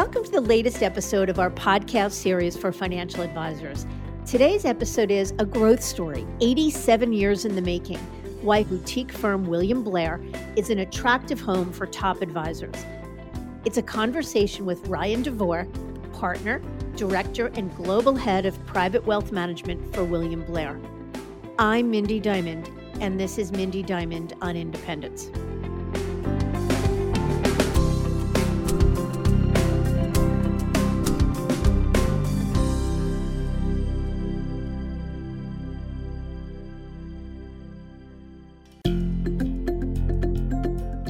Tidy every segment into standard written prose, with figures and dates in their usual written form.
Welcome to the latest episode of our podcast series for financial advisors. Today's episode is A Growth Story, 87 Years in the Making, why boutique firm William Blair is an attractive home for top advisors. It's a conversation with Ryan DeVore, partner, director, and global head of private wealth management for William Blair. I'm Mindy Diamond, and this is Mindy Diamond on Independence.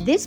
This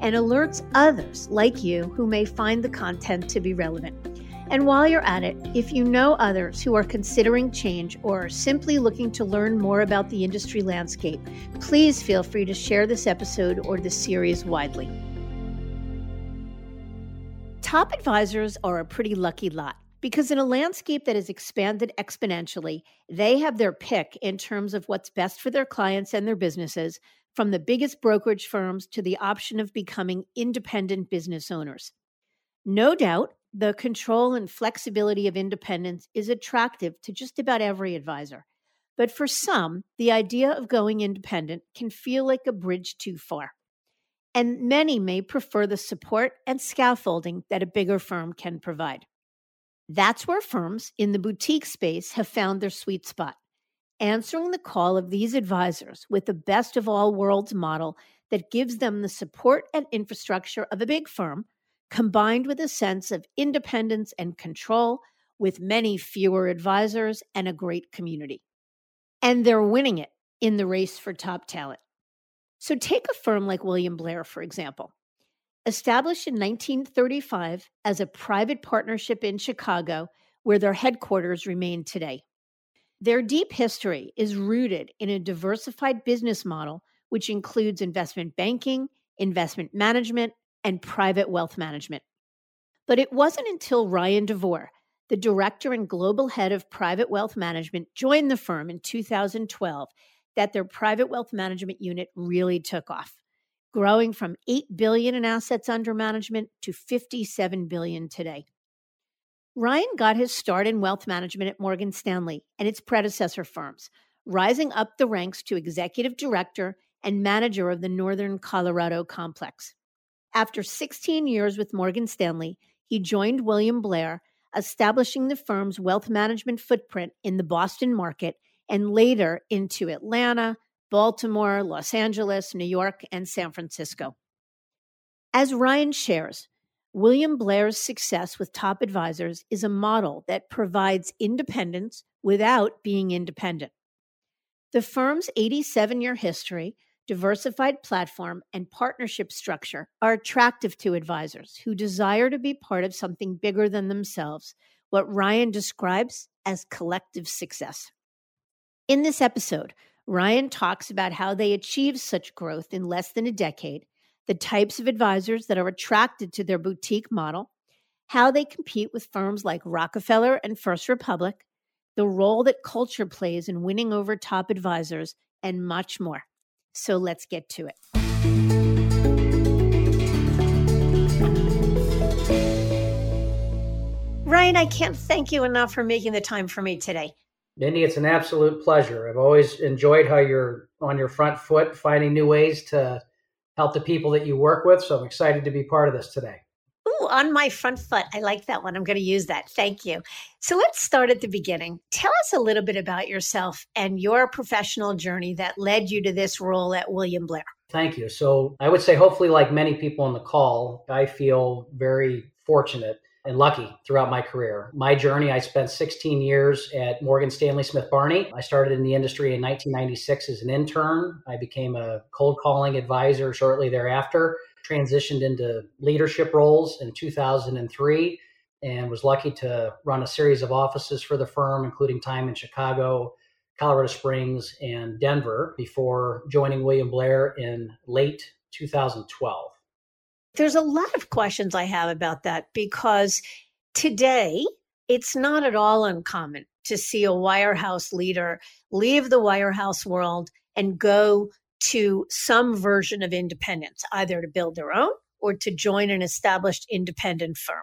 and alerts others like you who may find the content to be relevant. And while you're at it, if you know others who are considering change or are simply looking to learn more about the industry landscape, please feel free to share this episode or this series widely. Top advisors are a pretty lucky lot because in a landscape that has expanded exponentially, they have their pick in terms of what's best for their clients and their businesses, from the biggest brokerage firms to the option of becoming independent business owners. No doubt, the control and flexibility of independence is attractive to just about every advisor. But for some, the idea of going independent can feel like a bridge too far. And many may prefer the support and scaffolding that a bigger firm can provide. That's where firms in the boutique space have found their sweet spot, answering the call of these advisors with the best of all worlds model that gives them the support and infrastructure of a big firm, combined with a sense of independence and control with many fewer advisors and a great community. And they're winning it in the race for top talent. So take a firm like William Blair, for example. Established in 1935 as a private partnership in Chicago, where their headquarters remain today. Their deep history is rooted in a diversified business model, which includes investment banking, investment management, and private wealth management. But it wasn't until Ryan DeVore, the director and global head of private wealth management, joined the firm in 2012 that their private wealth management unit really took off, growing from $8 billion in assets under management to $57 billion today. Ryan got his start in wealth management at Morgan Stanley and its predecessor firms, rising up the ranks to executive director and manager of the Northern Colorado complex. After 16 years with Morgan Stanley, he joined William Blair, establishing the firm's wealth management footprint in the Boston market and later into Atlanta, Baltimore, Los Angeles, New York, and San Francisco. As Ryan shares, William Blair's success with top advisors is a model that provides independence without being independent. The firm's 87-year history, diversified platform, and partnership structure are attractive to advisors who desire to be part of something bigger than themselves, what Ryan describes as collective success. In this episode, Ryan talks about how they achieved such growth in less than a decade, the types of advisors that are attracted to their boutique model, how they compete with firms like Rockefeller and First Republic, the role that culture plays in winning over top advisors, and much more. So let's get to it. Ryan, I can't thank you enough for making the time for me today. Mindy, it's an absolute pleasure. I've always enjoyed how you're on your front foot, finding new ways to help the people that you work with. So I'm excited to be part of this today. Ooh, on my front foot. I like that one. I'm going to use that. Thank you. So let's start at the beginning. Tell us a little bit about yourself and your professional journey that led you to this role at William Blair. Thank you. So I would say, hopefully, like many people on the call, I feel very fortunate and lucky throughout my career. My journey, I spent 16 years at Morgan Stanley Smith Barney. I started in the industry in 1996 as an intern. I became a cold calling advisor shortly thereafter, transitioned into leadership roles in 2003, and was lucky to run a series of offices for the firm, including time in Chicago, Colorado Springs, and Denver before joining William Blair in late 2012. There's a lot of questions I have about that, because today it's not at all uncommon to see a wirehouse leader leave the wirehouse world and go to some version of independence, either to build their own or to join an established independent firm.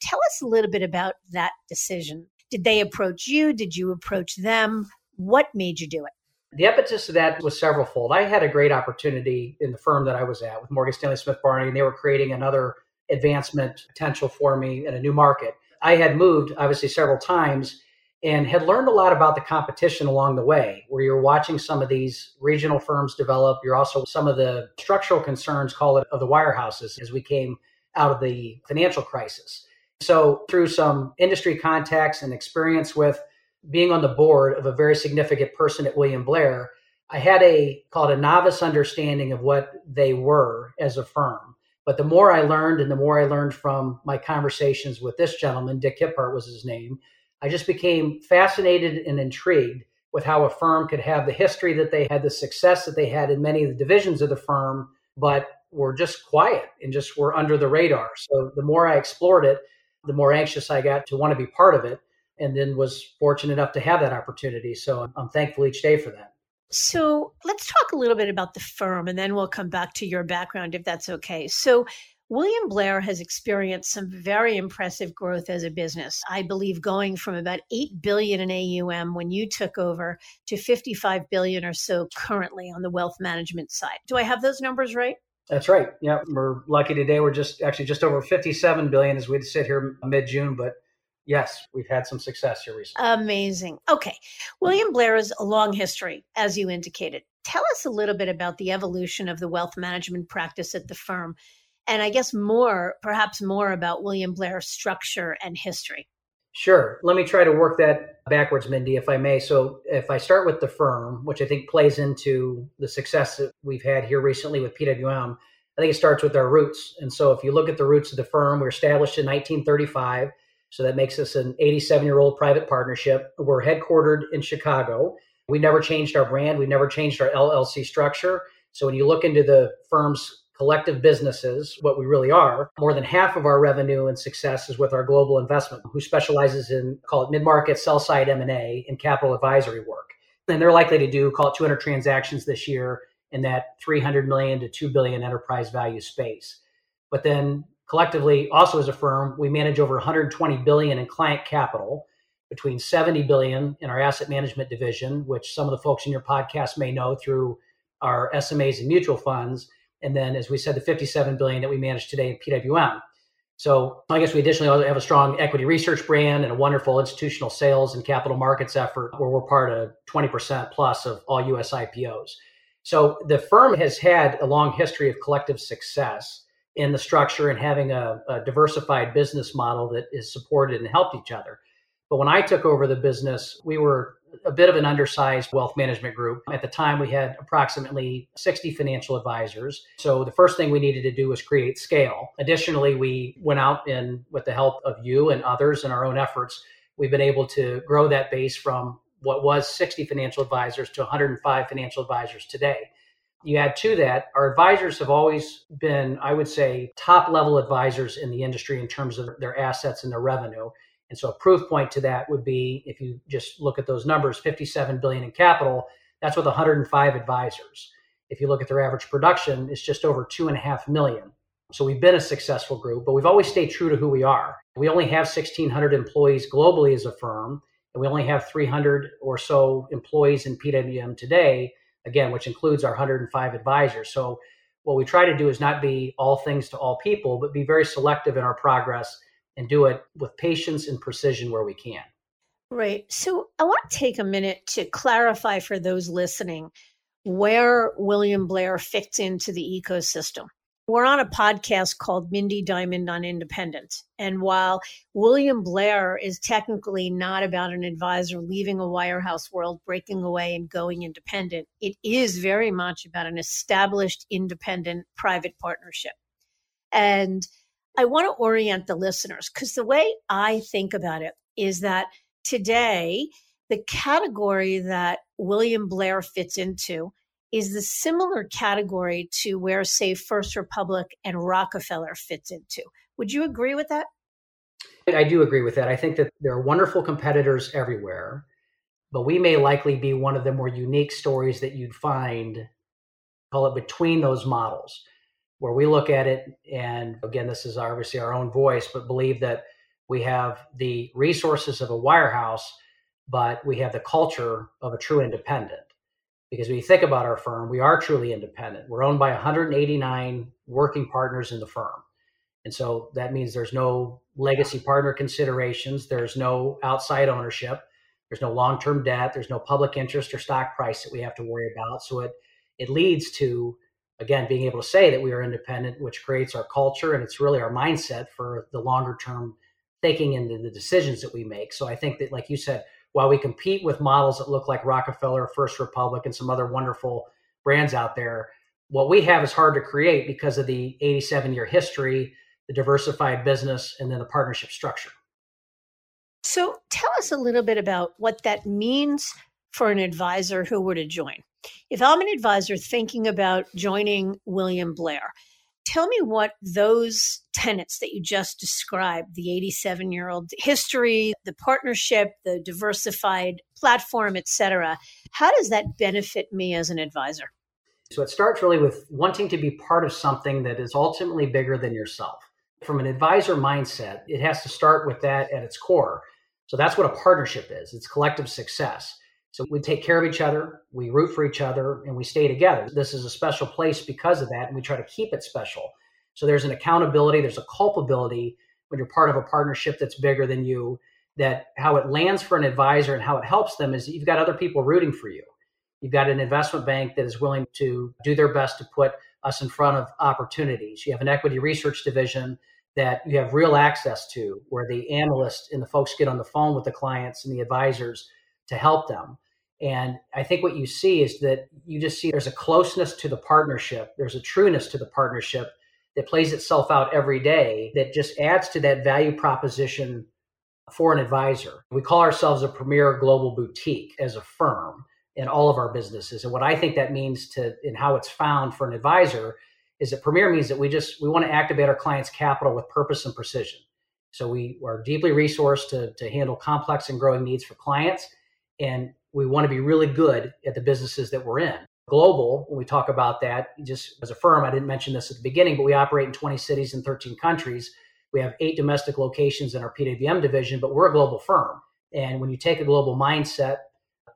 Tell us a little bit about that decision. Did they approach you? Did you approach them? What made you do it? The impetus of that was severalfold. I had a great opportunity in the firm that I was at with Morgan Stanley Smith Barney, and they were creating another advancement potential for me in a new market. I had moved, obviously, several times and had learned a lot about the competition along the way, where you're watching some of these regional firms develop. You're also some of the structural concerns, call it, of the wirehouses as we came out of the financial crisis. So through some industry contacts and experience with being on the board of a very significant person at William Blair, I had a novice understanding of what they were as a firm. But the more I learned, and the more I learned from my conversations with this gentleman, Dick Kiphart was his name, I just became fascinated and intrigued with how a firm could have the history that they had, the success that they had in many of the divisions of the firm, but were just quiet and just were under the radar. So the more I explored it, the more anxious I got to want to be part of it, and then was fortunate enough to have that opportunity. So I'm thankful each day for that. So let's talk a little bit about the firm, and then we'll come back to your background, if that's okay. So William Blair has experienced some very impressive growth as a business. I believe going from about $8 billion in AUM when you took over to $55 billion or so currently on the wealth management side. Do I have those numbers right? That's right. Yeah, we're lucky today. We're just over $57 billion as we sit here mid-June, but yes, we've had some success here recently. Amazing. Okay. William Blair has a long history, as you indicated. Tell us a little bit about the evolution of the wealth management practice at the firm, and I guess perhaps more about William Blair's structure and history. Sure. Let me try to work that backwards, Mindy, if I may. So if I start with the firm, which I think plays into the success that we've had here recently with PWM, I think it starts with our roots. And so if you look at the roots of the firm, we were established in 1935. So that makes us an 87-year-old private partnership. We're headquartered in Chicago. We never changed our brand. We never changed our LLC structure. So when you look into the firm's collective businesses, what we really are, more than half of our revenue and success is with our global investment, who specializes in, call it, mid-market, sell-side M&A and capital advisory work. And they're likely to do, call it, 200 transactions this year in that $300 million to $2 billion enterprise value space. But then collectively, also as a firm, we manage over $120 billion in client capital, between $70 billion in our asset management division, which some of the folks in your podcast may know through our SMAs and mutual funds, and then, as we said, the $57 billion that we manage today in PWM. So I guess we additionally have a strong equity research brand and a wonderful institutional sales and capital markets effort where we're part of 20% plus of all U.S. IPOs. So the firm has had a long history of collective success in the structure and having a diversified business model that is supported and helped each other. But when I took over the business, we were a bit of an undersized wealth management group. At the time, we had approximately 60 financial advisors. So the first thing we needed to do was create scale. Additionally, we went out and, with the help of you and others and our own efforts, we've been able to grow that base from what was 60 financial advisors to 105 financial advisors today. You add to that, our advisors have always been, I would say, top-level advisors in the industry in terms of their assets and their revenue. And so a proof point to that would be, if you just look at those numbers, $57 billion in capital, that's with 105 advisors. If you look at their average production, it's just over $2.5 million. So we've been a successful group, but we've always stayed true to who we are. We only have 1,600 employees globally as a firm, and we only have 300 or so employees in PWM today, again, which includes our 105 advisors. So what we try to do is not be all things to all people, but be very selective in our progress and do it with patience and precision where we can. Right. So I want to take a minute to clarify for those listening where William Blair fits into the ecosystem. We're on a podcast called Mindy Diamond on Independence. And while William Blair is technically not about an advisor leaving a wirehouse world, breaking away and going independent, it is very much about an established independent private partnership. And I want to orient the listeners, because the way I think about it is that today, the category that William Blair fits into is the similar category to where, say, First Republic and Rockefeller fits into. Would you agree with that? I do agree with that. I think that there are wonderful competitors everywhere, but we may likely be one of the more unique stories that you'd find, call it, between those models, where we look at it, and again, this is obviously our own voice, but believe that we have the resources of a wirehouse, but we have the culture of a true independent. Because when you think about our firm, we are truly independent. We're owned by 189 working partners in the firm. And so that means there's no legacy partner considerations. There's no outside ownership. There's no long-term debt. There's no public interest or stock price that we have to worry about. So it leads to, again, being able to say that we are independent, which creates our culture. And it's really our mindset for the longer-term thinking and the decisions that we make. So I think that, like you said, while we compete with models that look like Rockefeller, First Republic, and some other wonderful brands out there, what we have is hard to create because of the 87-year history, the diversified business, and then the partnership structure. So tell us a little bit about what that means for an advisor who were to join. If I'm an advisor thinking about joining William Blair, tell me what those tenets that you just described, the 87-year-old history, the partnership, the diversified platform, et cetera, how does that benefit me as an advisor? So it starts really with wanting to be part of something that is ultimately bigger than yourself. From an advisor mindset, it has to start with that at its core. So that's what a partnership is. It's collective success. So we take care of each other, we root for each other, and we stay together. This is a special place because of that, and we try to keep it special. So there's an accountability, there's a culpability when you're part of a partnership that's bigger than you, that how it lands for an advisor and how it helps them is you've got other people rooting for you. You've got an investment bank that is willing to do their best to put us in front of opportunities. You have an equity research division that you have real access to, where the analysts and the folks get on the phone with the clients and the advisors to help them. And I think what you see is that you just see there's a closeness to the partnership. There's a trueness to the partnership that plays itself out every day that just adds to that value proposition for an advisor. We call ourselves a premier global boutique as a firm in all of our businesses. And what I think that means to, and how it's found for an advisor, is that premier means that we want to activate our clients' capital with purpose and precision. So we are deeply resourced to handle complex and growing needs for clients. And we want to be really good at the businesses that we're in. Global, when we talk about that, just as a firm, I didn't mention this at the beginning, but we operate in 20 cities and 13 countries. We have 8 domestic locations in our PWM division, but we're a global firm. And when you take a global mindset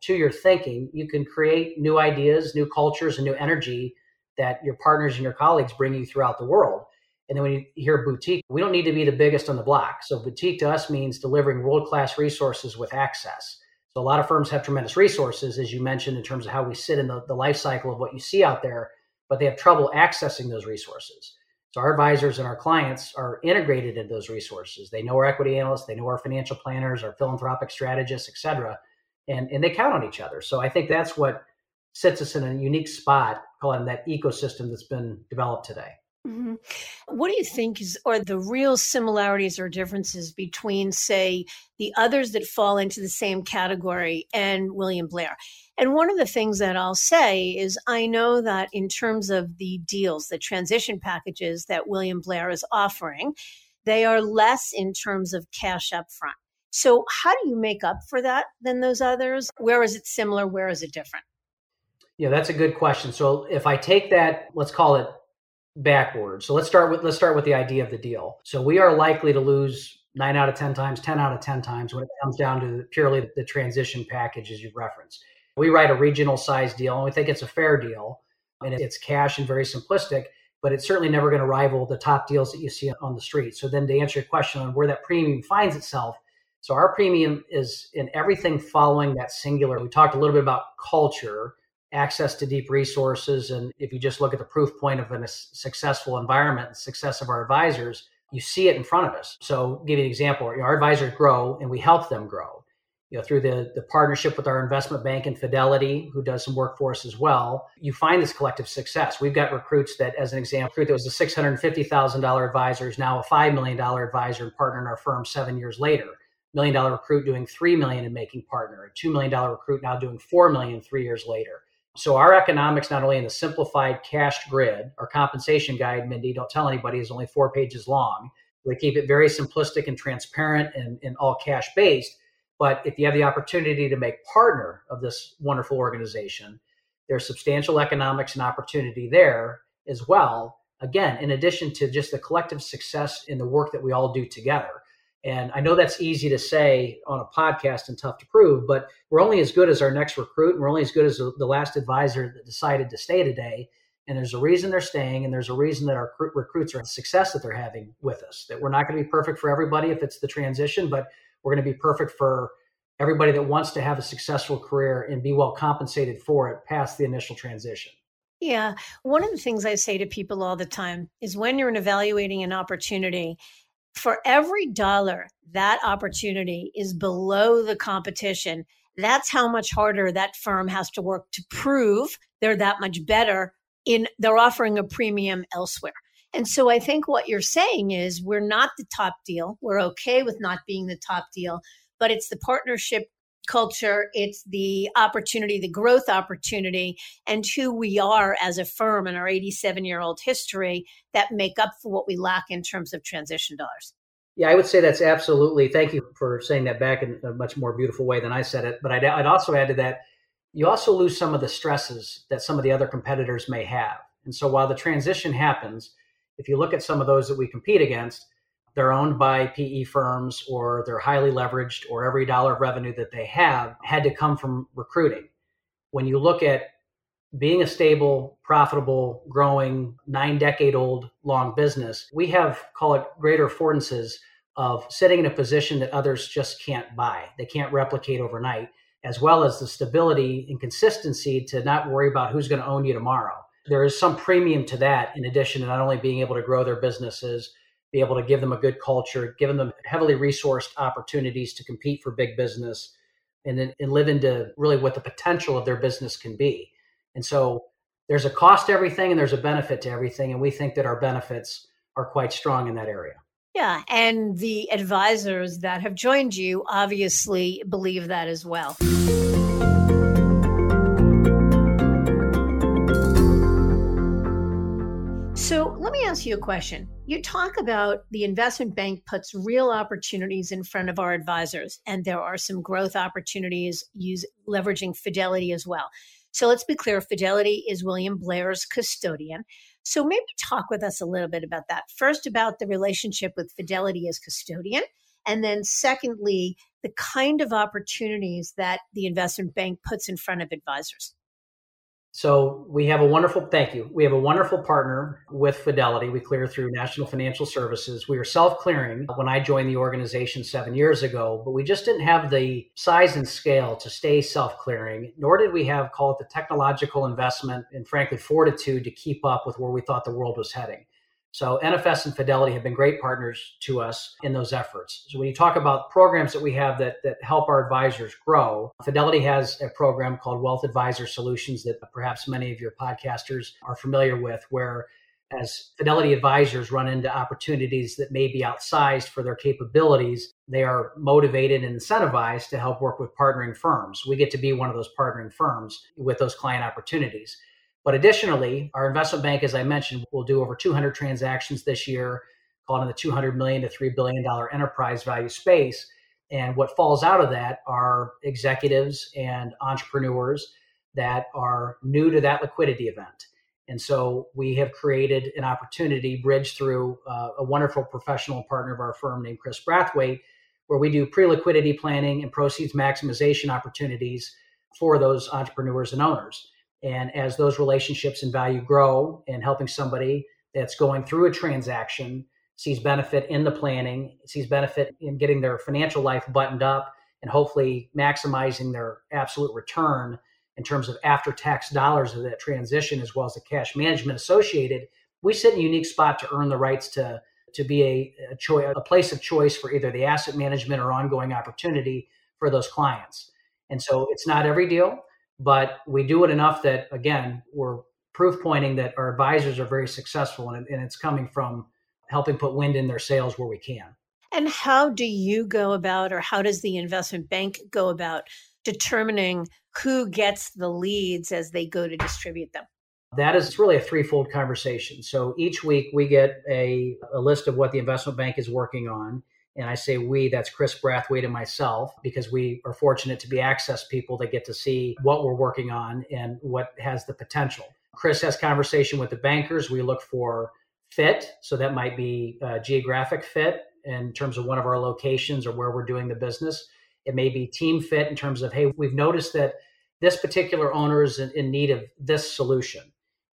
to your thinking, you can create new ideas, new cultures, and new energy that your partners and your colleagues bring you throughout the world. And then when you hear boutique, we don't need to be the biggest on the block. So boutique to us means delivering world-class resources with access. So a lot of firms have tremendous resources, as you mentioned, in terms of how we sit in the life cycle of what you see out there, but they have trouble accessing those resources. So our advisors and our clients are integrated into those resources. They know our equity analysts, they know our financial planners, our philanthropic strategists, et cetera, and they count on each other. So I think that's what sits us in a unique spot, calling that ecosystem that's been developed today. Mm-hmm. What do you think are the real similarities or differences between, say, the others that fall into the same category and William Blair? And one of the things that I'll say is I know that in terms of the deals, the transition packages that William Blair is offering, they are less in terms of cash up front. So how do you make up for that than those others? Where is it similar? Where is it different? Yeah, that's a good question. So if I take that, let's call it backwards. So let's start with the idea of the deal. So we are likely to lose 9 out of 10 times, 10 out of 10 times when it comes down to purely the transition package, as you referenced. We write a regional size deal and we think it's a fair deal and it's cash and very simplistic, but it's certainly never going to rival the top deals that you see on the street. So then to answer your question on where that premium finds itself, so our premium is in everything following that singular. We talked a little bit about culture, access to deep resources. And if you just look at the proof point of a successful environment and success of our advisors, you see it in front of us. So give you an example. Our advisors grow and we help them grow. through the partnership with our investment bank and Fidelity, who does some work for us as well, you find this collective success. We've got recruits that, as an example, recruit that was a $650,000 advisor is now a $5 million advisor and partner in our firm 7 years later. $1 million recruit doing $3 million and making partner. A $2 million recruit now doing $4 million 3 years later. So our economics, not only in the simplified cash grid, our compensation guide, Mindy, don't tell anybody, is only 4 pages long. We keep it very simplistic and transparent and all cash based. But if you have the opportunity to make partner of this wonderful organization, there's substantial economics and opportunity there as well. Again, in addition to just the collective success in the work that we all do together. And I know that's easy to say on a podcast and tough to prove, but we're only as good as our next recruit. And we're only as good as the last advisor that decided to stay today. And there's a reason they're staying. And there's a reason that our recruits are the success that they're having with us, that we're not going to be perfect for everybody if it's the transition, but we're going to be perfect for everybody that wants to have a successful career and be well compensated for it past the initial transition. Yeah. One of the things I say to people all the time is when you're evaluating an opportunity, for every dollar that opportunity is below the competition, that's how much harder that firm has to work to prove they're that much better in they're offering a premium elsewhere. And so I think what you're saying is we're not the top deal. We're okay with not being the top deal, but it's the partnership culture. It's the opportunity, the growth opportunity, and who we are as a firm in our 87-year-old history that make up for what we lack in terms of transition dollars. Yeah, I would say that's absolutely. Thank you for saying that back in a much more beautiful way than I said it. But I'd also add to that, you also lose some of the stresses that some of the other competitors may have. And so while the transition happens, if you look at some of those that we compete against, they're owned by PE firms or they're highly leveraged, or every dollar of revenue that they have had to come from recruiting. When you look at being a stable, profitable, growing, 9-decade-old long business, we have, call it, greater affordances of sitting in a position that others just can't buy. They can't replicate overnight, as well as the stability and consistency to not worry about who's going to own you tomorrow. There is some premium to that, in addition to not only being able to grow their businesses, be able to give them a good culture, giving them heavily resourced opportunities to compete for big business, and live into really what the potential of their business can be. And so there's a cost to everything and there's a benefit to everything. And we think that our benefits are quite strong in that area. Yeah. And the advisors that have joined you obviously believe that as well. So let me ask you a question. You talk about the investment bank puts real opportunities in front of our advisors, and there are some growth opportunities leveraging Fidelity as well. So let's be clear, Fidelity is William Blair's custodian. So maybe talk with us a little bit about that. First, about the relationship with Fidelity as custodian, and then secondly, the kind of opportunities that the investment bank puts in front of advisors. So we have a wonderful partner with Fidelity. We clear through National Financial Services. We were self-clearing when I joined the organization 7 years ago, but we just didn't have the size and scale to stay self-clearing, nor did we have, call it, the technological investment and, frankly, fortitude to keep up with where we thought the world was heading. So NFS and Fidelity have been great partners to us in those efforts. So when you talk about programs that we have that help our advisors grow, Fidelity has a program called Wealth Advisor Solutions that perhaps many of your podcasters are familiar with, where as Fidelity advisors run into opportunities that may be outsized for their capabilities, they are motivated and incentivized to help work with partnering firms. We get to be one of those partnering firms with those client opportunities. But additionally, our investment bank, as I mentioned, will do over 200 transactions this year, called in the $200 million to $3 billion enterprise value space. And what falls out of that are executives and entrepreneurs that are new to that liquidity event. And so we have created an opportunity bridged through a wonderful professional partner of our firm named Chris Brathwaite, where we do pre-liquidity planning and proceeds maximization opportunities for those entrepreneurs and owners. And as those relationships and value grow, and helping somebody that's going through a transaction sees benefit in the planning, sees benefit in getting their financial life buttoned up and hopefully maximizing their absolute return in terms of after-tax dollars of that transition, as well as the cash management associated, we sit in a unique spot to earn the rights to be a place of choice for either the asset management or ongoing opportunity for those clients. And so it's not every deal, but we do it enough that, again, we're proof pointing that our advisors are very successful, and it's coming from helping put wind in their sails where we can. And how do you go about, or how does the investment bank go about determining who gets the leads as they go to distribute them? That is really a threefold conversation. So each week we get a list of what the investment bank is working on. And I say we, that's Chris Brathwaite and myself, because we are fortunate to be access people that get to see what we're working on and what has the potential. Chris has conversation with the bankers. We look for fit. So that might be geographic fit in terms of one of our locations or where we're doing the business. It may be team fit in terms of, hey, we've noticed that this particular owner is in need of this solution.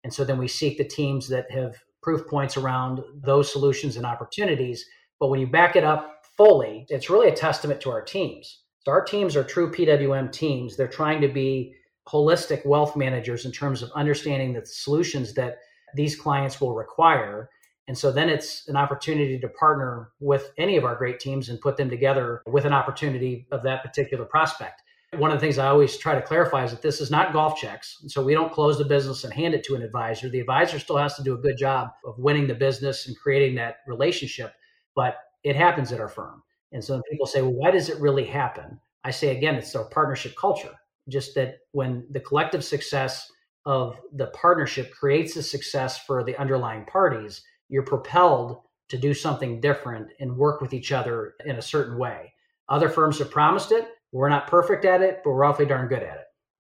And so then we seek the teams that have proof points around those solutions and opportunities. But when you back it up fully, it's really a testament to our teams. So our teams are true PWM teams. They're trying to be holistic wealth managers in terms of understanding the solutions that these clients will require. And so then it's an opportunity to partner with any of our great teams and put them together with an opportunity of that particular prospect. One of the things I always try to clarify is that this is not golf checks. And so we don't close the business and hand it to an advisor. The advisor still has to do a good job of winning the business and creating that relationship, but it happens at our firm. And so when people say, well, why does it really happen? I say, again, it's our partnership culture. Just that when the collective success of the partnership creates a success for the underlying parties, you're propelled to do something different and work with each other in a certain way. Other firms have promised it. We're not perfect at it, but we're awfully darn good at it.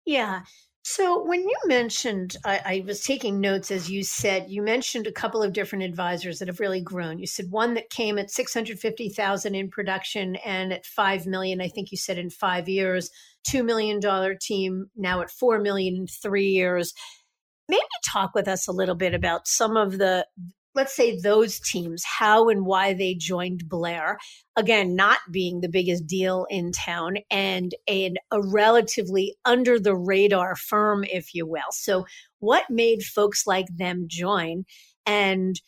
Yeah. So when you mentioned, I was taking notes as you said, you mentioned a couple of different advisors that have really grown. You said one that came at $650,000 in production and at $5 million, I think you said in 5 years, $2 million team, now at $4 million in 3 years. Maybe talk with us a little bit about some of the, let's say, those teams, how and why they joined Blair. Again, not being the biggest deal in town and a relatively under the radar firm, if you will. So what made folks like them join, and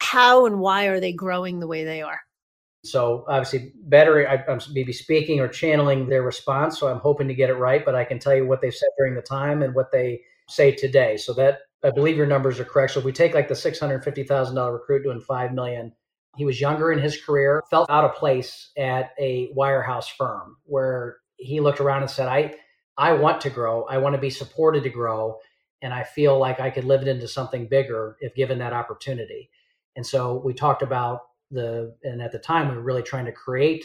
how and why are they growing the way they are? So obviously better, I'm maybe speaking or channeling their response. So I'm hoping to get it right, but I can tell you what they've said during the time and what they say today. So that, I believe your numbers are correct. So if we take like the $650,000 recruit doing $5 million, he was younger in his career, felt out of place at a wirehouse firm where he looked around and said, I want to grow. I want to be supported to grow. And I feel like I could live it into something bigger if given that opportunity. And so we talked about and at the time we were really trying to create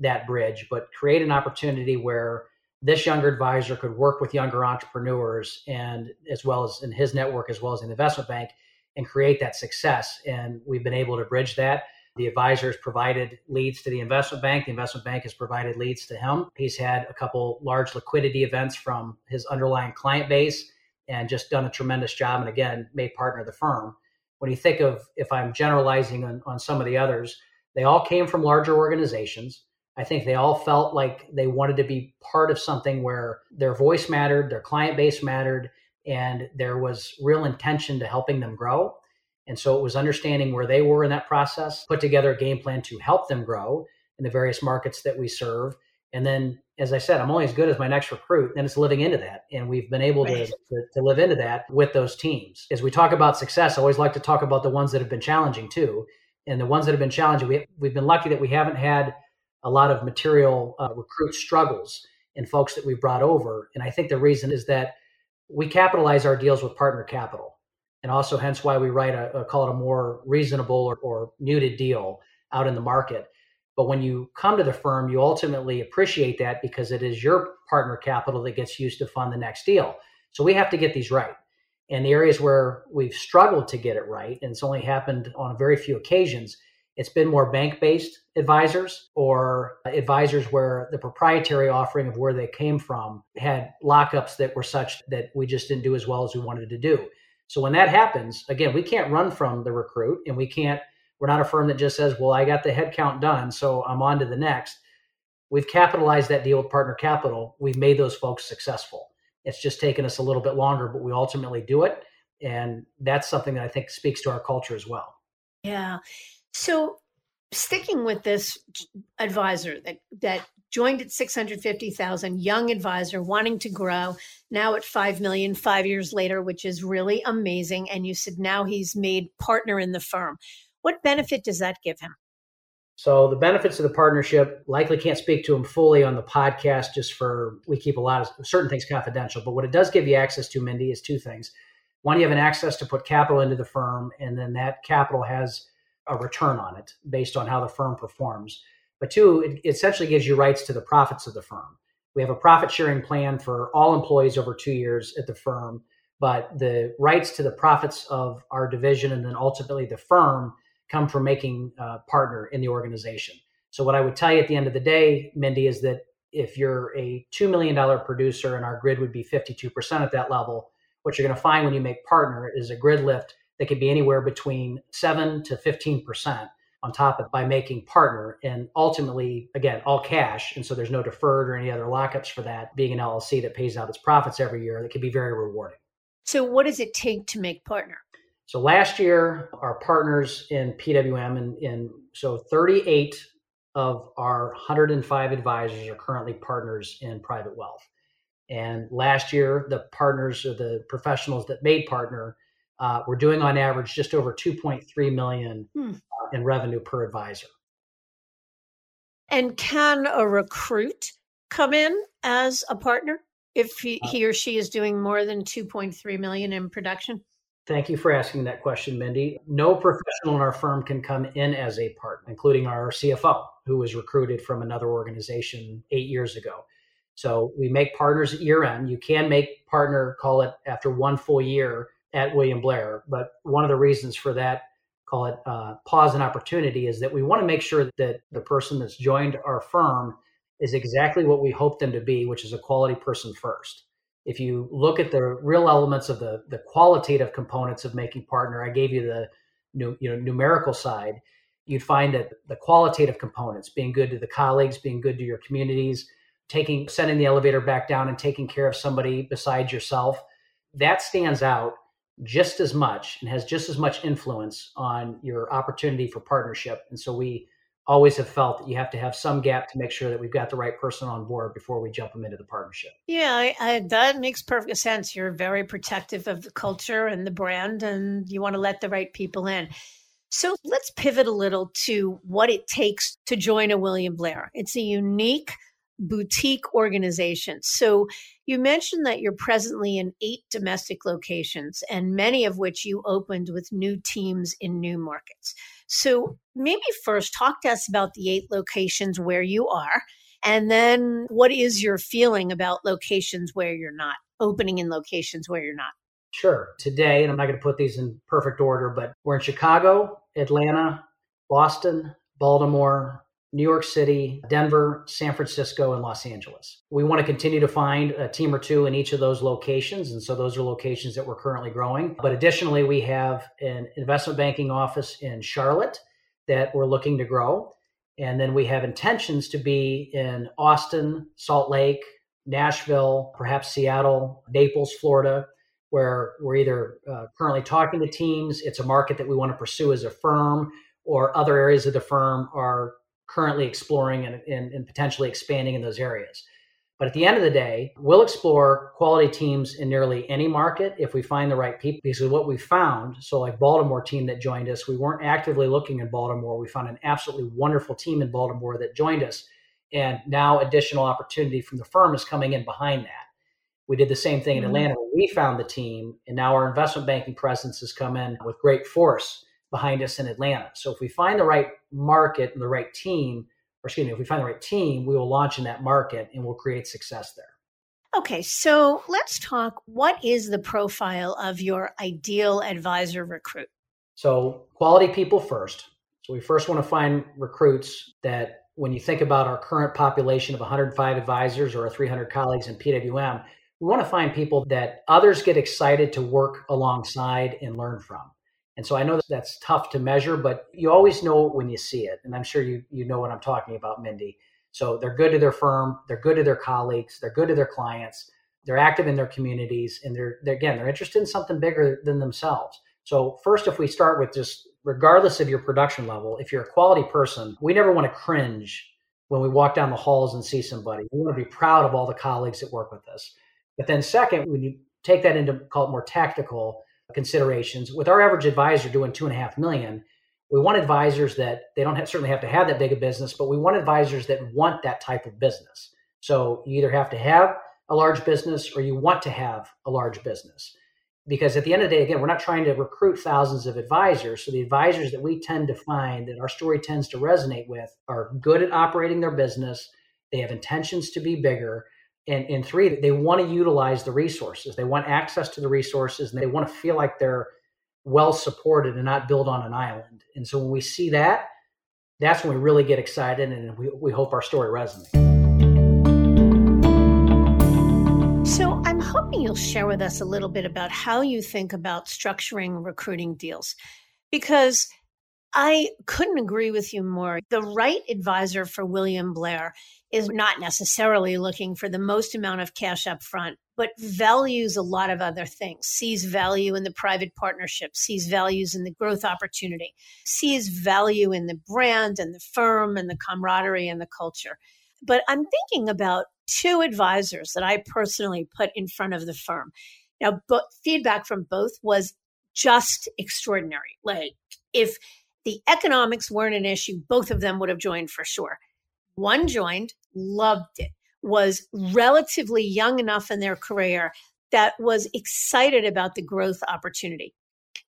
that bridge, but create an opportunity where this younger advisor could work with younger entrepreneurs, and as well as in his network, as well as in the investment bank, and create that success. And we've been able to bridge that. The advisor has provided leads to the investment bank. The investment bank has provided leads to him. He's had a couple large liquidity events from his underlying client base and just done a tremendous job. And again, made partner of the firm. When you think of, if I'm generalizing on some of the others, they all came from larger organizations. I think they all felt like they wanted to be part of something where their voice mattered, their client base mattered, and there was real intention to helping them grow. And so it was understanding where they were in that process, put together a game plan to help them grow in the various markets that we serve. And then, as I said, I'm only as good as my next recruit, and it's living into that. And we've been able to live into that with those teams. As we talk about success, I always like to talk about the ones that have been challenging too. And the ones that have been challenging, we've been lucky that we haven't had a lot of material recruit struggles in folks that we've brought over. And I think the reason is that we capitalize our deals with partner capital. And also hence why we write call it a more reasonable or muted deal out in the market. But when you come to the firm, you ultimately appreciate that because it is your partner capital that gets used to fund the next deal. So we have to get these right. And the areas where we've struggled to get it right, and it's only happened on very few occasions, it's been more bank-based advisors or advisors where the proprietary offering of where they came from had lockups that were such that we just didn't do as well as we wanted to do. So when that happens, again, we can't run from the recruit, and we're not a firm that just says, well, I got the headcount done, so I'm on to the next. We've capitalized that deal with partner capital. We've made those folks successful. It's just taken us a little bit longer, but we ultimately do it. And that's something that I think speaks to our culture as well. Yeah. So sticking with this advisor that joined at 650,000, young advisor wanting to grow, now at 5 million, 5 years later, which is really amazing. And you said now he's made partner in the firm. What benefit does that give him? So the benefits of the partnership, likely can't speak to them fully on the podcast, just for, we keep a lot of certain things confidential, but what it does give you access to, Mindy, is two things. One, you have an access to put capital into the firm, and then that capital has a return on it based on how the firm performs. But two, it essentially gives you rights to the profits of the firm. We have a profit sharing plan for all employees over 2 years at the firm, but the rights to the profits of our division and then ultimately the firm come from making a partner in the organization. So what I would tell you at the end of the day, Mindy, is that if you're a $2 million producer, and our grid would be 52% at that level, what you're going to find when you make partner is a grid lift that could be anywhere between 7 to 15% on top of by making partner, and ultimately, again, all cash. And so there's no deferred or any other lockups for that, being an LLC that pays out its profits every year. That can be very rewarding. So what does it take to make partner? So last year, our partners in PWM, and so 38 of our 105 advisors are currently partners in private wealth. And last year, the partners or the professionals that made partner were doing on average just over 2.3 million in revenue per advisor. And can a recruit come in as a partner if he or she is doing more than 2.3 million in production? Thank you for asking that question, Mindy. No professional in our firm can come in as a partner, including our CFO, who was recruited from another organization 8 years ago. So we make partners at year end. You can make partner, call it, after one full year at William Blair. But one of the reasons for that, call it pause and opportunity, is that we want to make sure that the person that's joined our firm is exactly what we hope them to be, which is a quality person first. If you look at the real elements of the qualitative components of making partner, I gave you the numerical side, you'd find that the qualitative components, being good to the colleagues, being good to your communities, sending the elevator back down and taking care of somebody besides yourself, that stands out just as much and has just as much influence on your opportunity for partnership. And so we always have felt that you have to have some gap to make sure that we've got the right person on board before we jump them into the partnership. Yeah, that makes perfect sense. You're very protective of the culture and the brand, and you want to let the right people in. So let's pivot a little to what it takes to join a William Blair. It's a unique boutique organization. So you mentioned that you're presently in 8 domestic locations, and many of which you opened with new teams in new markets. So maybe first talk to us about the 8 locations where you are, and then what is your feeling about locations where you're not, opening in locations where you're not? Sure. Today, and I'm not going to put these in perfect order, but we're in Chicago, Atlanta, Boston, Baltimore, New York City, Denver, San Francisco, and Los Angeles. We want to continue to find a team or two in each of those locations. And so those are locations that we're currently growing. But additionally, we have an investment banking office in Charlotte that we're looking to grow. And then we have intentions to be in Austin, Salt Lake, Nashville, perhaps Seattle, Naples, Florida, where we're either currently talking to teams, it's a market that we want to pursue as a firm, or other areas of the firm are currently exploring and potentially expanding in those areas. But at the end of the day, we'll explore quality teams in nearly any market if we find the right people. Because what we found, so like Baltimore team that joined us, we weren't actively looking in Baltimore. We found an absolutely wonderful team in Baltimore that joined us. And now additional opportunity from the firm is coming in behind that. We did the same thing in Atlanta. We found the team, and now our investment banking presence has come in with great force behind us in Atlanta. So if we find the right market and the right team, if we find the right team, we will launch in that market and we'll create success there. Okay, so let's talk, what is the profile of your ideal advisor recruit? So quality people first. So we first want to find recruits that, when you think about our current population of 105 advisors or 300 colleagues in PWM, we want to find people that others get excited to work alongside and learn from. And so I know that's tough to measure, but you always know when you see it. And I'm sure you know what I'm talking about, Mindy. So they're good to their firm, they're good to their colleagues, they're good to their clients, they're active in their communities, and they're interested in something bigger than themselves. So first, if we start with just regardless of your production level, if you're a quality person, we never want to cringe when we walk down the halls and see somebody. We want to be proud of all the colleagues that work with us. But then second, when you take that into, call it, more tactical considerations, with our average advisor doing $2.5 million, we want advisors that they don't have, certainly have to have that big a business, but we want advisors that want that type of business. So you either have to have a large business or you want to have a large business. Because at the end of the day, again, we're not trying to recruit thousands of advisors. So the advisors that we tend to find that our story tends to resonate with are good at operating their business. They have intentions to be bigger. And three, they want to utilize the resources. They want access to the resources and they want to feel like they're well supported and not built on an island. And so when we see that, that's when we really get excited and we hope our story resonates. So I'm hoping you'll share with us a little bit about how you think about structuring recruiting deals, because I couldn't agree with you more. The right advisor for William Blair is not necessarily looking for the most amount of cash up front, but values a lot of other things, sees value in the private partnership, sees values in the growth opportunity, sees value in the brand and the firm and the camaraderie and the culture. But I'm thinking about two advisors that I personally put in front of the firm. Now, feedback from both was just extraordinary. Like, if the economics weren't an issue, both of them would have joined for sure. One joined, loved it, was relatively young enough in their career that was excited about the growth opportunity.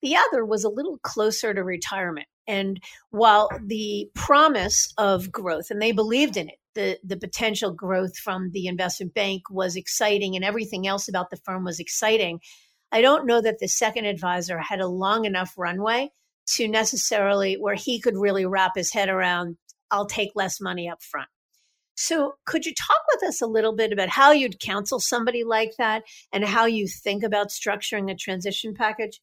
The other was a little closer to retirement. And while the promise of growth, and they believed in it, the potential growth from the investment bank was exciting and everything else about the firm was exciting, I don't know that the second advisor had a long enough runway to necessarily where he could really wrap his head around, I'll take less money up front. So could you talk with us a little bit about how you'd counsel somebody like that and how you think about structuring a transition package?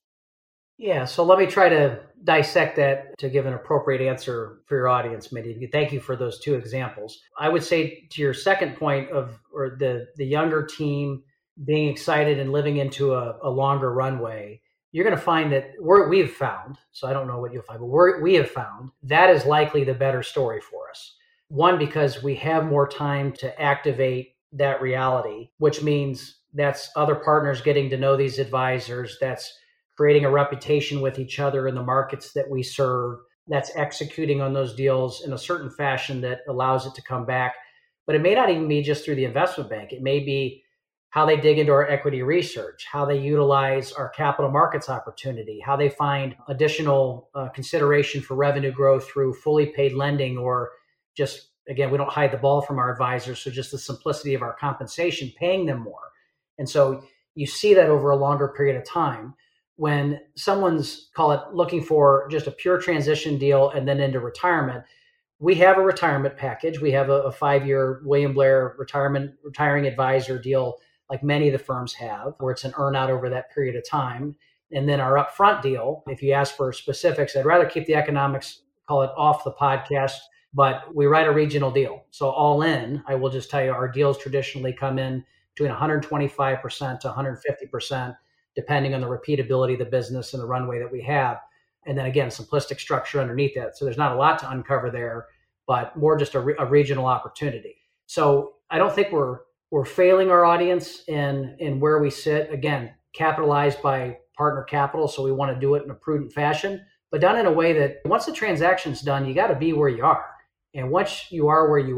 Yeah, so let me try to dissect that to give an appropriate answer for your audience, Mindy. Thank you for those two examples. I would say to your second point of, or the younger team being excited and living into a longer runway, you're going to find that we've found, so I don't know what you'll find, but we have found that is likely the better story for us. One, because we have more time to activate that reality, which means that's other partners getting to know these advisors. That's creating a reputation with each other in the markets that we serve, that's executing on those deals in a certain fashion that allows it to come back. But it may not even be just through the investment bank. It may be how they dig into our equity research, how they utilize our capital markets opportunity, how they find additional consideration for revenue growth through fully paid lending, or just, again, we don't hide the ball from our advisors. So just the simplicity of our compensation, paying them more. And so you see that over a longer period of time. When someone's, call it, looking for just a pure transition deal and then into retirement, we have a retirement package. We have a 5-year William Blair retiring advisor deal, like many of the firms have, where it's an earn out over that period of time. And then our upfront deal, if you ask for specifics, I'd rather keep the economics, call it, off the podcast, but we write a regional deal. So all in, I will just tell you, our deals traditionally come in between 125% to 150%. Depending on the repeatability of the business and the runway that we have. And then again, simplistic structure underneath that. So there's not a lot to uncover there, but more just a regional opportunity. So I don't think we're failing our audience in where we sit. Again, capitalized by partner capital. So we want to do it in a prudent fashion, but done in a way that once the transaction's done, you got to be where you are. And once you are where you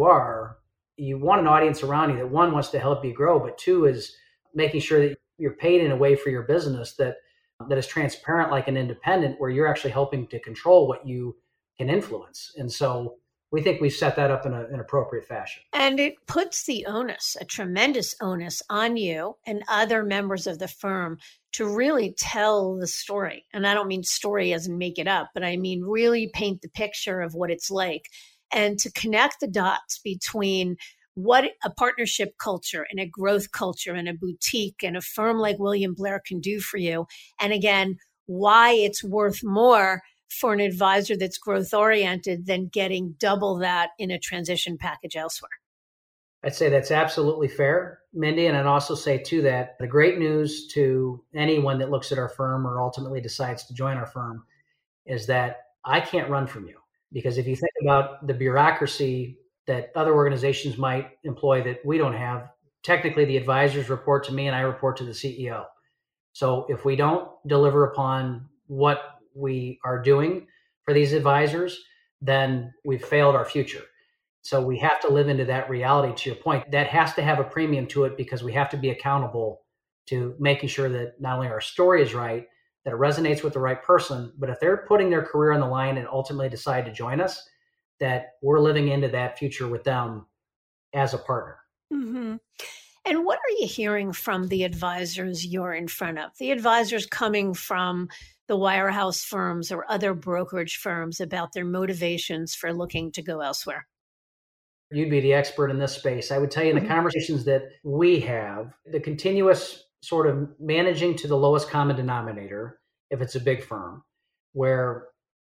want an audience around you that, one, wants to help you grow, but two, is making sure that you're paid in a way for your business that is transparent, like an independent, where you're actually helping to control what you can influence. And so we think we've set that up in an appropriate fashion. And it puts the onus, a tremendous onus, on you and other members of the firm to really tell the story. And I don't mean story as in make it up, but I mean really paint the picture of what it's like and to connect the dots between what a partnership culture and a growth culture and a boutique and a firm like William Blair can do for you. And again, why it's worth more for an advisor that's growth oriented than getting double that in a transition package elsewhere. I'd say that's absolutely fair, Mindy. And I'd also say too that the great news to anyone that looks at our firm or ultimately decides to join our firm is that I can't run from you. Because if you think about the bureaucracy that other organizations might employ that we don't have. Technically, the advisors report to me and I report to the CEO. So if we don't deliver upon what we are doing for these advisors, then we've failed our future. So we have to live into that reality, to your point. That has to have a premium to it because we have to be accountable to making sure that not only our story is right, that it resonates with the right person, but if they're putting their career on the line and ultimately decide to join us, that we're living into that future with them as a partner. Mm-hmm. And what are you hearing from the advisors you're in front of? The advisors coming from the wirehouse firms or other brokerage firms about their motivations for looking to go elsewhere? You'd be the expert in this space. I would tell you in the conversations that we have, the continuous sort of managing to the lowest common denominator, if it's a big firm, where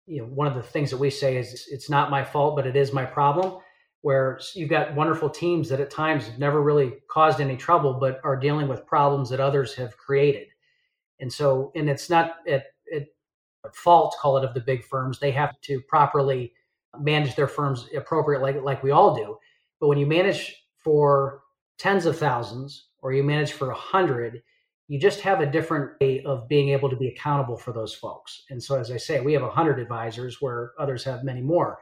one of the things that we say is it's not my fault, but it is my problem, where you've got wonderful teams that at times have never really caused any trouble, but are dealing with problems that others have created. And so, and it's not at fault, call it, of the big firms. They have to properly manage their firms appropriately, like we all do. But when you manage for tens of thousands or you manage for 100, you just have a different way of being able to be accountable for those folks. And so, as I say, we have 100 advisors where others have many more.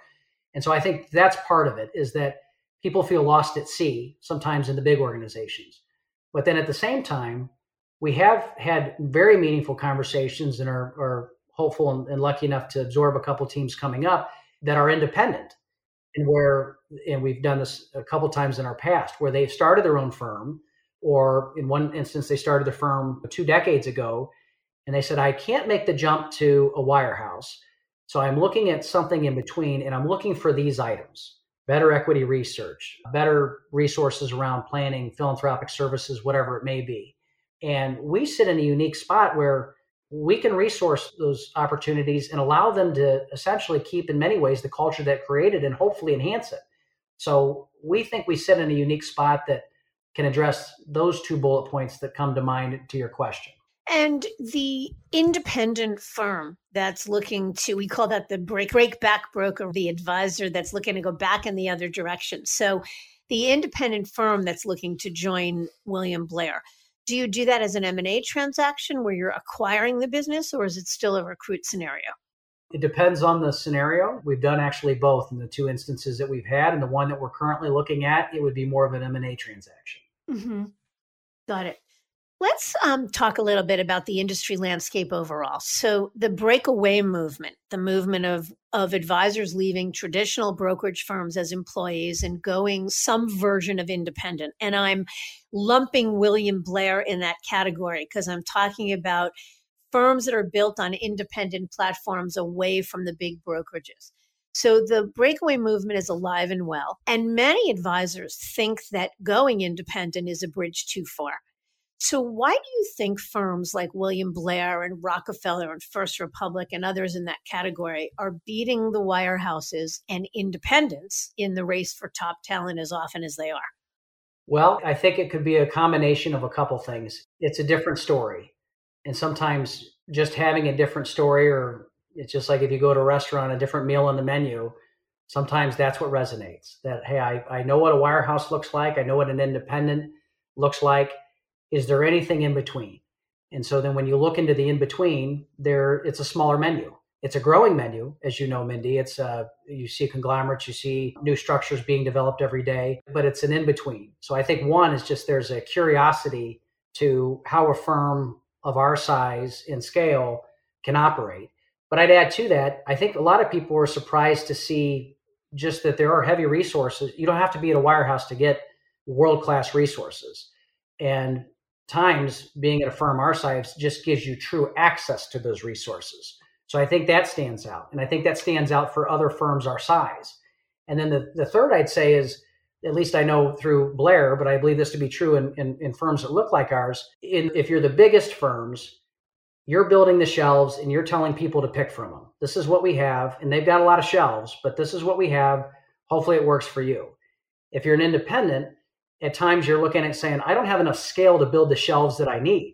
And so I think that's part of it, is that people feel lost at sea sometimes in the big organizations. But then at the same time, we have had very meaningful conversations and are hopeful and lucky enough to absorb a couple teams coming up that are independent, and we've done this a couple times in our past, where they've started their own firm, or in one instance, they started the firm 2 decades ago, and they said, I can't make the jump to a wirehouse, so I'm looking at something in between, and I'm looking for these items: better equity research, better resources around planning, philanthropic services, whatever it may be. And we sit in a unique spot where we can resource those opportunities and allow them to essentially keep, in many ways, the culture that created and hopefully enhance it. So we think we sit in a unique spot that can address those 2 bullet points that come to mind to your question. And the independent firm that's looking to, we call that the break-back broker, the advisor that's looking to go back in the other direction. So the independent firm that's looking to join William Blair, do you do that as an M&A transaction where you're acquiring the business, or is it still a recruit scenario? It depends on the scenario. We've done actually both in the 2 instances that we've had, and the one that we're currently looking at, it would be more of an M&A transaction. Mm-hmm. Got it. Let's talk a little bit about the industry landscape overall. So the breakaway movement, the movement of advisors leaving traditional brokerage firms as employees and going some version of independent. And I'm lumping William Blair in that category because I'm talking about firms that are built on independent platforms away from the big brokerages. So the breakaway movement is alive and well. And many advisors think that going independent is a bridge too far. So why do you think firms like William Blair and Rockefeller and First Republic and others in that category are beating the wirehouses and independents in the race for top talent as often as they are? Well, I think it could be a combination of a couple things. It's a different story. And sometimes just having a different story, or it's just like if you go to a restaurant, a different meal on the menu, sometimes that's what resonates. That, hey, I know what a wirehouse looks like. I know what an independent looks like. Is there anything in between? And so then when you look into the in-between, it's a smaller menu. It's a growing menu, as you know, Mindy. You see conglomerates, you see new structures being developed every day, but it's an in-between. So I think one is just there's a curiosity to how a firm of our size and scale can operate. But I'd add to that, I think a lot of people are surprised to see just that there are heavy resources. You don't have to be at a wirehouse to get world-class resources. And times being at a firm our size just gives you true access to those resources. So I think that stands out. And I think that stands out for other firms our size. And then the third I'd say is, at least I know through Blair, but I believe this to be true in firms that look like ours. If you're the biggest firms, you're building the shelves and you're telling people to pick from them. This is what we have. And they've got a lot of shelves, but this is what we have. Hopefully it works for you. If you're an independent, at times you're looking at saying, I don't have enough scale to build the shelves that I need.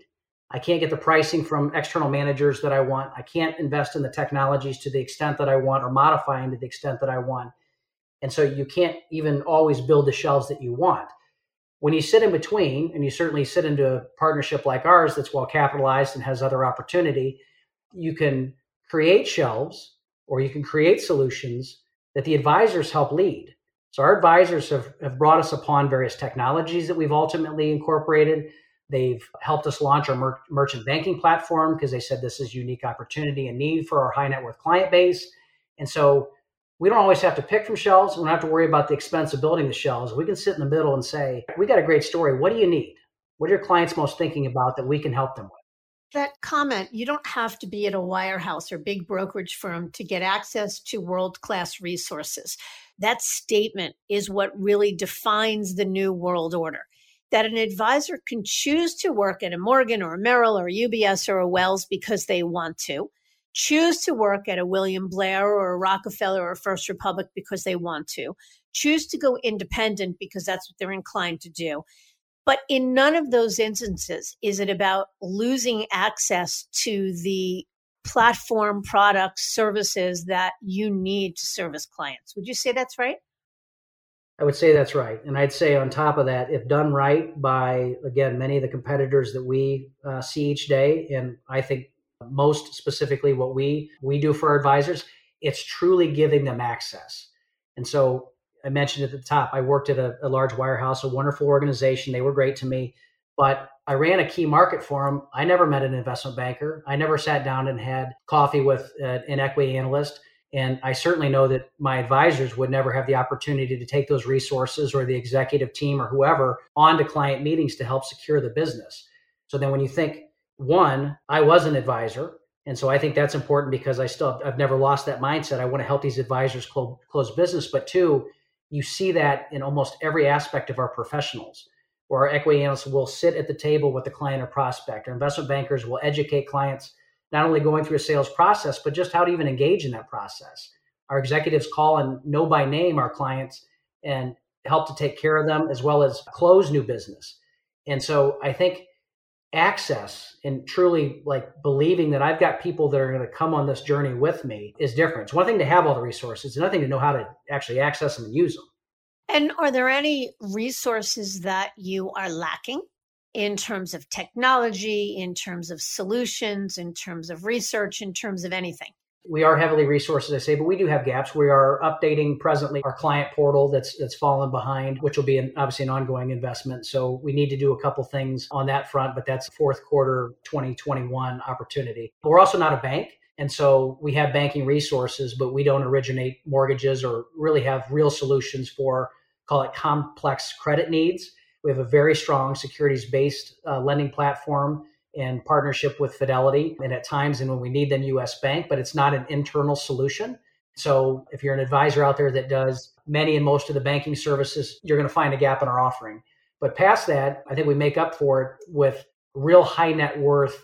I can't get the pricing from external managers that I want. I can't invest in the technologies to the extent that I want or modifying to the extent that I want. And so you can't even always build the shelves that you want. When you sit in between, and you certainly sit into a partnership like ours that's well capitalized and has other opportunity, you can create shelves or you can create solutions that the advisors help lead. So our advisors have brought us upon various technologies that we've ultimately incorporated. They've helped us launch our merchant banking platform because they said this is a unique opportunity and need for our high net worth client base. And so we don't always have to pick from shelves. We don't have to worry about the expense of building the shelves. We can sit in the middle and say, we got a great story. What do you need? What are your clients most thinking about that we can help them with? That comment, you don't have to be at a wirehouse or big brokerage firm to get access to world-class resources. That statement is what really defines the new world order. That an advisor can choose to work at a Morgan or a Merrill or a UBS or a Wells because they want to, choose to work at a William Blair or a Rockefeller or a First Republic because they want to, choose to go independent because that's what they're inclined to do. But in none of those instances is it about losing access to the platform, products, services that you need to service clients. Would you say that's right? I would say that's right. And I'd say on top of that, if done right by, again, many of the competitors that we see each day, and I think most specifically what we do for our advisors, it's truly giving them access. And so I mentioned at the top, I worked at a large wirehouse, a wonderful organization. They were great to me, but I ran a key market for them. I never met an investment banker. I never sat down and had coffee with an equity analyst. And I certainly know that my advisors would never have the opportunity to take those resources or the executive team or whoever onto client meetings to help secure the business. So then when you think, one, I was an advisor. And so I think that's important because I've never lost that mindset. I want to help these advisors close business. But two, you see that in almost every aspect of our professionals, where our equity analysts will sit at the table with the client or prospect. Our investment bankers will educate clients, not only going through a sales process, but just how to even engage in that process. Our executives call and know by name our clients and help to take care of them as well as close new business. And so I think access and truly like believing that I've got people that are going to come on this journey with me is different. It's one thing to have all the resources, it's another thing to know how to actually access them and use them. And are there any resources that you are lacking? In terms of technology, in terms of solutions, in terms of research, in terms of anything? We are heavily resourced, as I say, but we do have gaps. We are updating presently our client portal that's fallen behind, which will be obviously an ongoing investment. So we need to do a couple things on that front, but that's fourth quarter 2021 opportunity. But we're also not a bank. And so we have banking resources, but we don't originate mortgages or really have real solutions for, call it, complex credit needs. We have a very strong securities-based lending platform in partnership with Fidelity, and at times, and when we need them, U.S. Bank, but it's not an internal solution. So if you're an advisor out there that does many and most of the banking services, you're going to find a gap in our offering. But past that, I think we make up for it with real high net worth,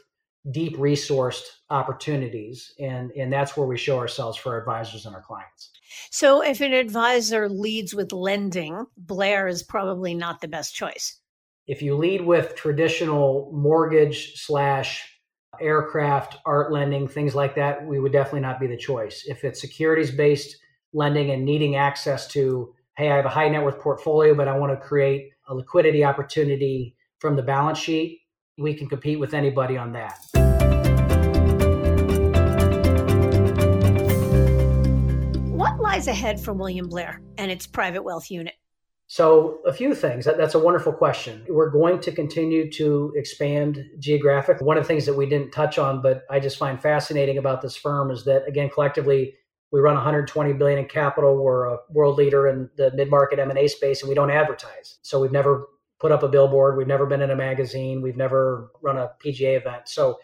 deep resourced opportunities. And that's where we show ourselves for our advisors and our clients. So if an advisor leads with lending, Blair is probably not the best choice. If you lead with traditional mortgage / aircraft, art lending, things like that, we would definitely not be the choice. If it's securities-based lending and needing access to, hey, I have a high net worth portfolio, but I want to create a liquidity opportunity from the balance sheet, we can compete with anybody on that. What lies ahead for William Blair and its private wealth unit? So a few things. That's a wonderful question. We're going to continue to expand geographically. One of the things that we didn't touch on, but I just find fascinating about this firm is that, again, collectively, we run $120 billion in capital. We're a world leader in the mid-market M&A space, and we don't advertise. So we've never put up a billboard. We've never been in a magazine. We've never run a PGA event. So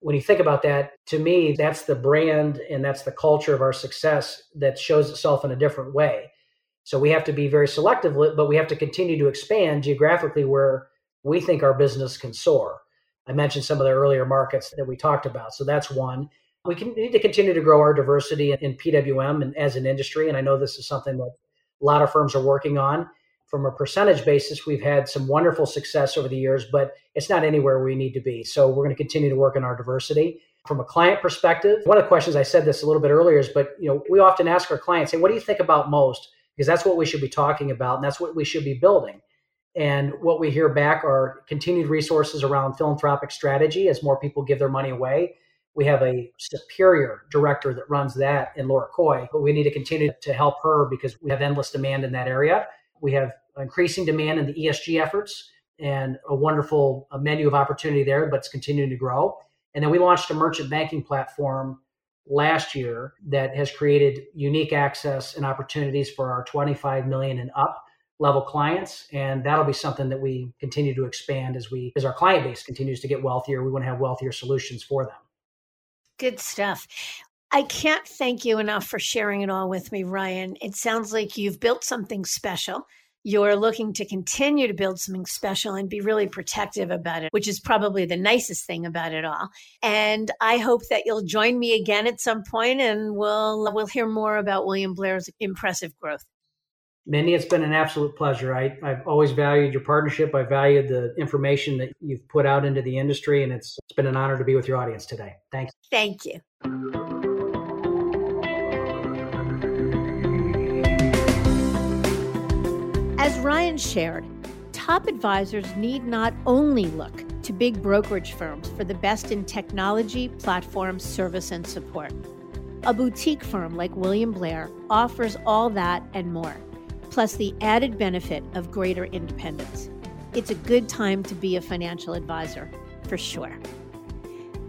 when you think about that, to me, that's the brand and that's the culture of our success that shows itself in a different way. So we have to be very selective, but we have to continue to expand geographically where we think our business can soar. I mentioned some of the earlier markets that we talked about. So that's one. We need to continue to grow our diversity in PWM and as an industry. And I know this is something that a lot of firms are working on. From a percentage basis, we've had some wonderful success over the years, but it's not anywhere we need to be. So we're going to continue to work on our diversity. From a client perspective, one of the questions, I said this a little bit earlier, is, but we often ask our clients, hey, what do you think about most? because that's what we should be talking about, and that's what we should be building. And what we hear back are continued resources around philanthropic strategy as more people give their money away. We have a superior director that runs that in Laura Coy, but we need to continue to help her because we have endless demand in that area. We have increasing demand in the ESG efforts and a wonderful menu of opportunity there, but it's continuing to grow. And then we launched a merchant banking platform last year that has created unique access and opportunities for our 25 million and up level clients. And that'll be something that we continue to expand as our client base continues to get wealthier. We want to have wealthier solutions for them. Good stuff. I can't thank you enough for sharing it all with me, Ryan. It sounds like you've built something special. You're looking to continue to build something special and be really protective about it, which is probably the nicest thing about it all. And I hope that you'll join me again at some point and we'll hear more about William Blair's impressive growth. Mindy, it's been an absolute pleasure. I've always valued your partnership. I valued the information that you've put out into the industry, and it's been an honor to be with your audience today. Thanks. Thank you. As Ryan shared, top advisors need not only look to big brokerage firms for the best in technology, platforms, service, and support. A boutique firm like William Blair offers all that and more, plus the added benefit of greater independence. It's a good time to be a financial advisor, for sure.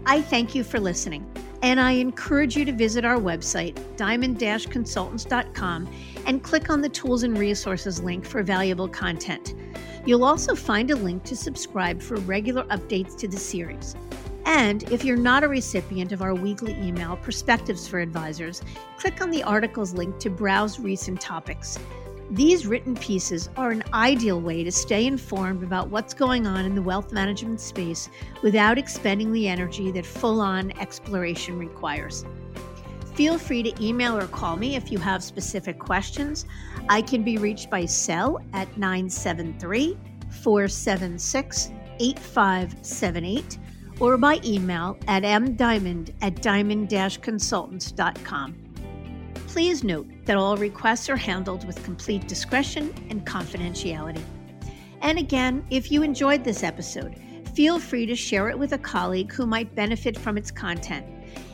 I thank you for listening, and I encourage you to visit our website, diamond-consultants.com, and click on the Tools and Resources link for valuable content. You'll also find a link to subscribe for regular updates to the series. And if you're not a recipient of our weekly email, Perspectives for Advisors, click on the articles link to browse recent topics. These written pieces are an ideal way to stay informed about what's going on in the wealth management space without expending the energy that full-on exploration requires. Feel free to email or call me if you have specific questions. I can be reached by cell at 973-476-8578 or by email at mdiamond@diamond-consultants.com. Please note that all requests are handled with complete discretion and confidentiality. And again, if you enjoyed this episode, feel free to share it with a colleague who might benefit from its content.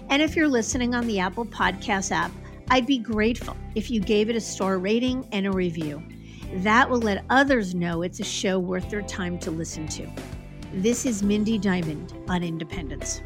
And if you're listening on the Apple Podcasts app, I'd be grateful if you gave it a star rating and a review. That will let others know it's a show worth their time to listen to. This is Mindy Diamond on Independence.